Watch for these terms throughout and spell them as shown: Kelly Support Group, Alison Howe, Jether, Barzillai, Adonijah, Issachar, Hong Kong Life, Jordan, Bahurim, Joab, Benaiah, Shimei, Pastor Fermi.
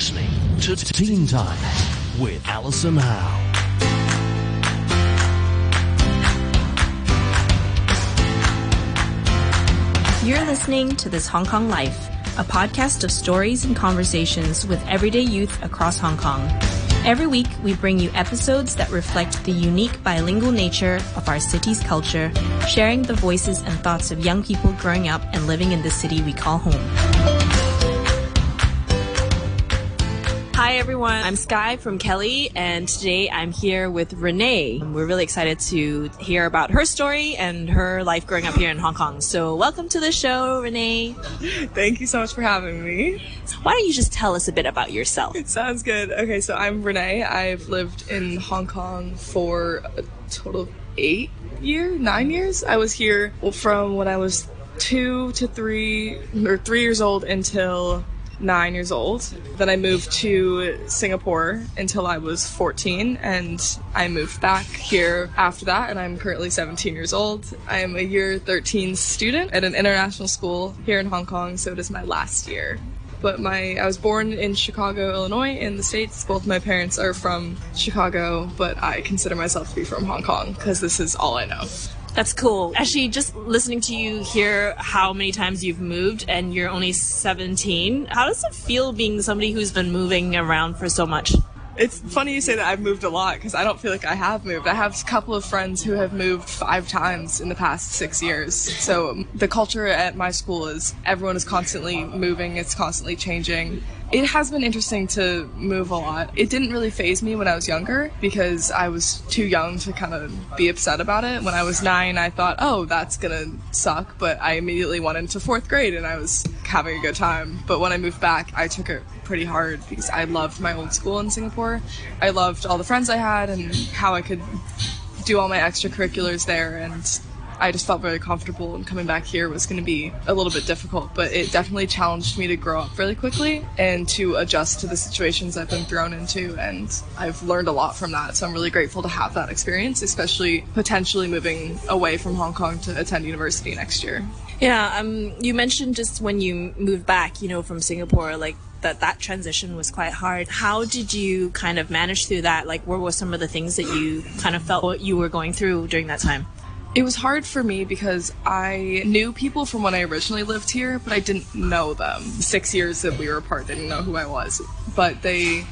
listening to Teen Time with Alison Howe. You're listening to This Hong Kong Life, a podcast of stories and conversations with everyday youth across Hong Kong. Every week, we bring you episodes that reflect the unique bilingual nature of our city's culture, sharing the voices and thoughts of young people growing up and living in the city we call home. Hi, everyone. I'm Sky from Kelly, and today I'm here with Renee. We're really excited to hear about her story and her life growing up here in Hong Kong. So welcome to the show, Renee. Thank you so much for having me. Why don't you just tell us a bit about yourself? It sounds good. Okay, so I'm Renee. I've lived in Hong Kong for a total of 9 years. I was here from when I was 3 years old until 9 years old. Then I moved to Singapore until I was 14, and I moved back here after that, and I'm currently 17 years old. I am a year 13 student at an international school here in Hong Kong, so it is my last year. But I was born in Chicago, Illinois, in the States. Both my parents are from Chicago, but I consider myself to be from Hong Kong because this is all I know. That's cool. Actually, just listening to you hear how many times you've moved and you're only 17, how does it feel being somebody who's been moving around for so much? It's funny you say that I've moved a lot because I don't feel like I have moved. I have a couple of friends who have moved 5 times in the past 6 years. So the culture at my school is everyone is constantly moving. It's constantly changing. It has been interesting to move a lot. It didn't really faze me when I was younger because I was too young to kind of be upset about it. When I was 9, I thought, oh, that's gonna suck, but I immediately went into 4th grade and I was having a good time. But when I moved back, I took it pretty hard because I loved my old school in Singapore. I loved all the friends I had and how I could do all my extracurriculars there, and I just felt very comfortable, and coming back here was going to be a little bit difficult, but it definitely challenged me to grow up really quickly and to adjust to the situations I've been thrown into, and I've learned a lot from that, so I'm really grateful to have that experience, especially potentially moving away from Hong Kong to attend university next year. Yeah, you mentioned just when you moved back, from Singapore, like that transition was quite hard. How did you kind of manage through that? Like, what were some of the things that you kind of felt what you were going through during that time? It was hard for me because I knew people from when I originally lived here, but I didn't know them. 6 years that we were apart, they didn't know who I was, but they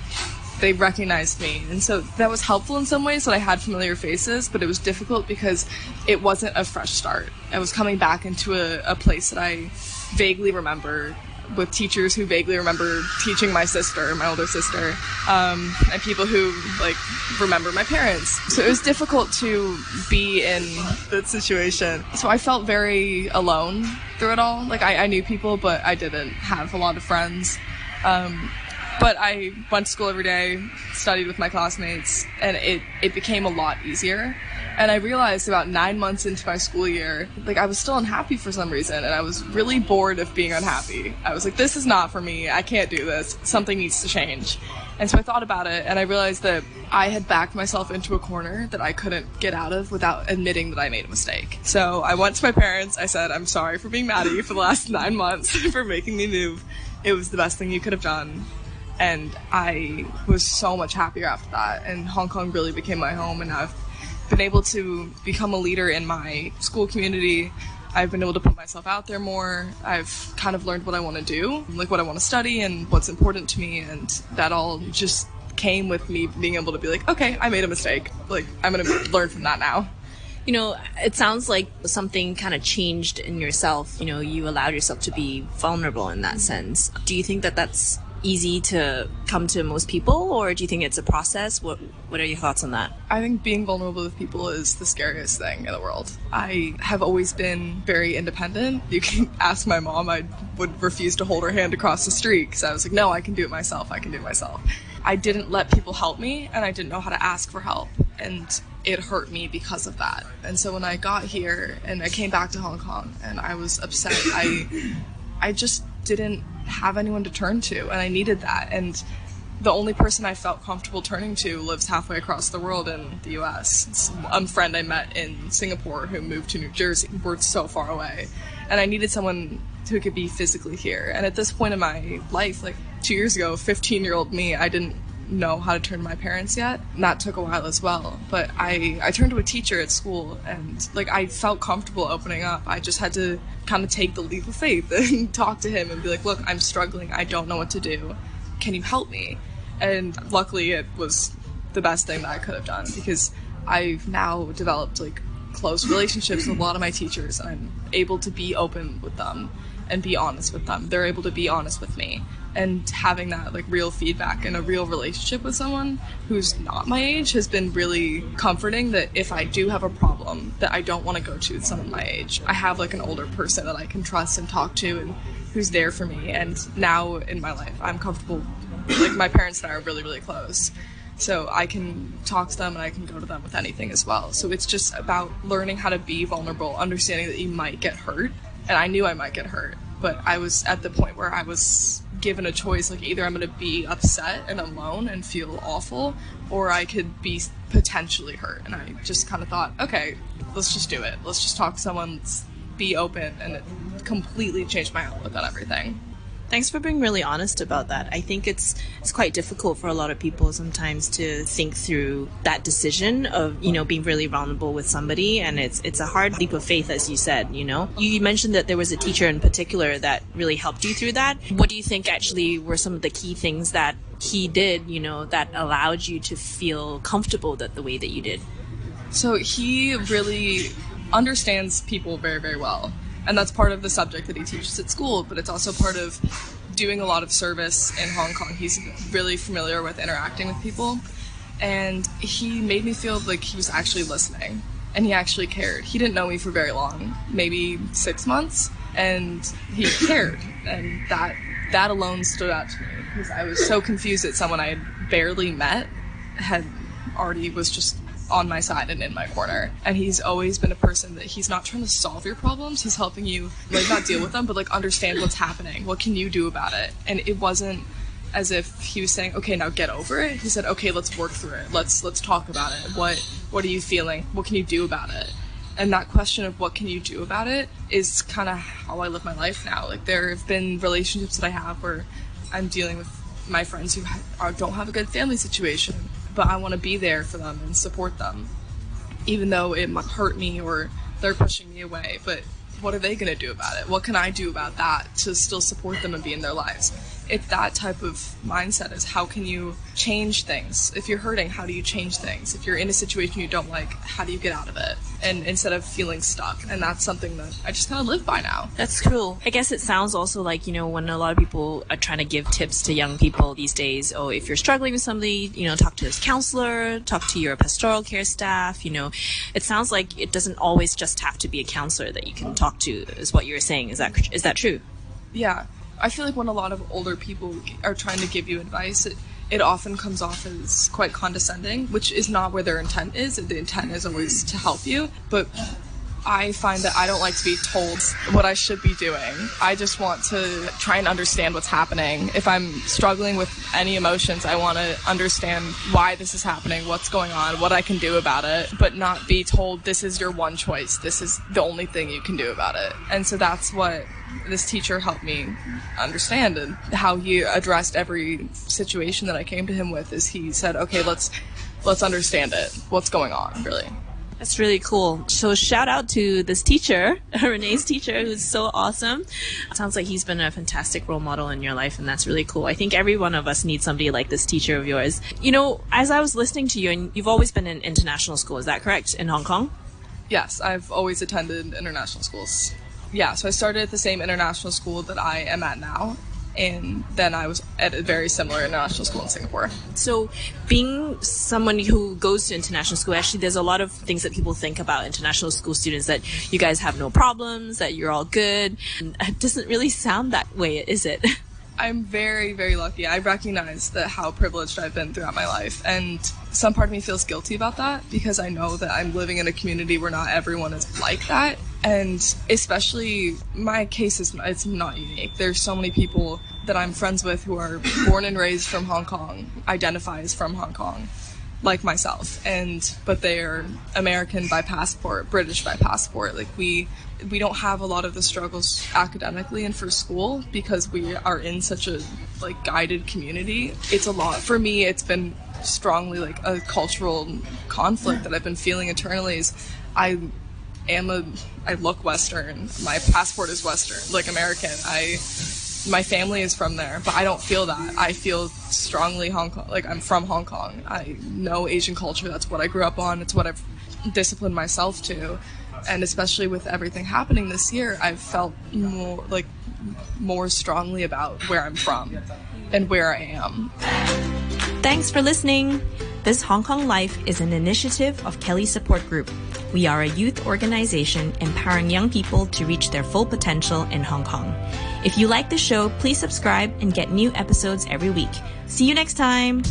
recognized me. And so that was helpful in some ways that I had familiar faces, but it was difficult because it wasn't a fresh start. I was coming back into a place that I vaguely remember, with teachers who vaguely remember teaching my older sister, and people who remember my parents. So it was difficult to be in that situation. So I felt very alone through it all. I knew people, but I didn't have a lot of friends. But I went to school every day, studied with my classmates, and it became a lot easier. And I realized about 9 months into my school year, I was still unhappy for some reason, and I was really bored of being unhappy. I was like, this is not for me, I can't do this, something needs to change. And so I thought about it, and I realized that I had backed myself into a corner that I couldn't get out of without admitting that I made a mistake. So I went to my parents, I said, I'm sorry for being mad at you for the last 9 months for making me move. It was the best thing you could have done. And I was so much happier after that, and Hong Kong really became my home, and I've been able to become a leader in my school community. I've been able to put myself out there more. I've kind of learned what I want to do, what I want to study and what's important to me, and that all just came with me being able to be like, okay, I made a mistake. I'm going to learn from that now. It sounds like something kind of changed in yourself. You allowed yourself to be vulnerable in that sense. Do you think that that's easy to come to most people, or do you think it's a process? What are your thoughts on that? I think being vulnerable with people is the scariest thing in the world. I have always been very independent. You can ask my mom, I would refuse to hold her hand across the street because I was like, no, I can do it myself. I didn't let people help me, and I didn't know how to ask for help, and it hurt me because of that. And so when I got here and I came back to Hong Kong and I was upset, I just didn't have anyone to turn to, and I needed that, and the only person I felt comfortable turning to lives halfway across the world in the US. It's a friend I met in Singapore who moved to New Jersey. We're so far away, and I needed someone who could be physically here, and at this point in my life, 2 years ago, 15-year-old me, I didn't know how to turn to my parents yet. And that took a while as well. But I turned to a teacher at school, and like I felt comfortable opening up. I just had to kind of take the leap of faith and talk to him and be like, look, I'm struggling. I don't know what to do. Can you help me? And luckily it was the best thing that I could have done, because I've now developed like close relationships with a lot of my teachers, and I'm able to be open with them and be honest with them. They're able to be honest with me. And having that like real feedback and a real relationship with someone who's not my age has been really comforting, that if I do have a problem that I don't want to go to someone my age, I have like an older person that I can trust and talk to and who's there for me. And now in my life, I'm comfortable, like my parents and I are really, really close. So I can talk to them and I can go to them with anything as well. So it's just about learning how to be vulnerable, understanding that you might get hurt. And I knew I might get hurt, but I was at the point where I was given a choice, like either I'm going to be upset and alone and feel awful, or I could be potentially hurt. And I just kind of thought, okay, let's just do it. Let's just talk to someone, let's be open. And it completely changed my outlook on everything. Thanks for being really honest about that. I think it's quite difficult for a lot of people sometimes to think through that decision of, you know, being really vulnerable with somebody. And it's a hard leap of faith, as you said, you know. You mentioned that there was a teacher in particular that really helped you through that. What do you think actually were some of the key things that he did, you know, that allowed you to feel comfortable that the way that you did? So he really understands people very, very well. And that's part of the subject that he teaches at school, but it's also part of doing a lot of service in Hong Kong. He's really familiar with interacting with people. And he made me feel like he was actually listening and he actually cared. He didn't know me for very long, maybe 6 months, and he cared. And that alone stood out to me, because I was so confused that someone I had barely met had already was just on my side and in my corner. And he's always been a person that he's not trying to solve your problems. He's helping you, like, not deal with them, but like understand what's happening. What can you do about it? And it wasn't as if he was saying, okay, now get over it. He said, okay, let's work through it. Let's talk about it. What are you feeling? What can you do about it? And that question of what can you do about it is kind of how I live my life now. Like, there have been relationships that I have where I'm dealing with my friends who don't have a good family situation, but I want to be there for them and support them, even though it might hurt me or they're pushing me away. But what are they going to do about it? What can I do about that to still support them and be in their lives? It's that type of mindset, is how can you change things? If you're hurting, how do you change things? If you're in a situation you don't like, how do you get out of it? And instead of feeling stuck. And that's something that I just kind of live by now. That's cool. I guess it sounds also like, you know, when a lot of people are trying to give tips to young people these days, oh, if you're struggling with somebody, you know, talk to this counselor, talk to your pastoral care staff, you know. It sounds like it doesn't always just have to be a counselor that you can talk to, is what you're saying. Is that true? Yeah. I feel like when a lot of older people are trying to give you advice, it often comes off as quite condescending, which is not where their intent is. The intent is always to help you. But I find that I don't like to be told what I should be doing. I just want to try and understand what's happening. If I'm struggling with any emotions, I want to understand why this is happening, what's going on, what I can do about it, but not be told this is your one choice. This is the only thing you can do about it. And so that's what this teacher helped me understand, and how he addressed every situation that I came to him with is he said, okay, let's understand it. What's going on, really? That's really cool. So shout out to this teacher, Renee's teacher, who's so awesome. It sounds like he's been a fantastic role model in your life, and that's really cool. I think every one of us needs somebody like this teacher of yours. You know, as I was listening to you, and you've always been in international school, is that correct, in Hong Kong? Yes, I've always attended international schools. Yeah, so I started at the same international school that I am at now, and then I was at a very similar international school in Singapore. So being someone who goes to international school, actually there's a lot of things that people think about international school students, that you guys have no problems, that you're all good. It doesn't really sound that way, is it? I'm very, very lucky. I recognize that how privileged I've been throughout my life, and some part of me feels guilty about that, because I know that I'm living in a community where not everyone is like that. And especially my case, it's not unique. There's so many people that I'm friends with who are born and raised from Hong Kong, identify as from Hong Kong, like myself, but they are American by passport, British by passport. Like we don't have a lot of the struggles academically and for school because we are in such a like guided community. It's a lot for me. It's been strongly like a cultural conflict that I've been feeling internally. Is I look Western. My passport is Western, like American. My family is from there, but I don't feel that. I feel strongly Hong Kong, like I'm from Hong Kong. I know Asian culture, that's what I grew up on, it's what I've disciplined myself to. And especially with everything happening this year, I've felt more strongly about where I'm from and where I am. Thanks for listening. This Hong Kong Life is an initiative of Kelly Support Group. We are a youth organization empowering young people to reach their full potential in Hong Kong. If you like the show, please subscribe and get new episodes every week. See you next time.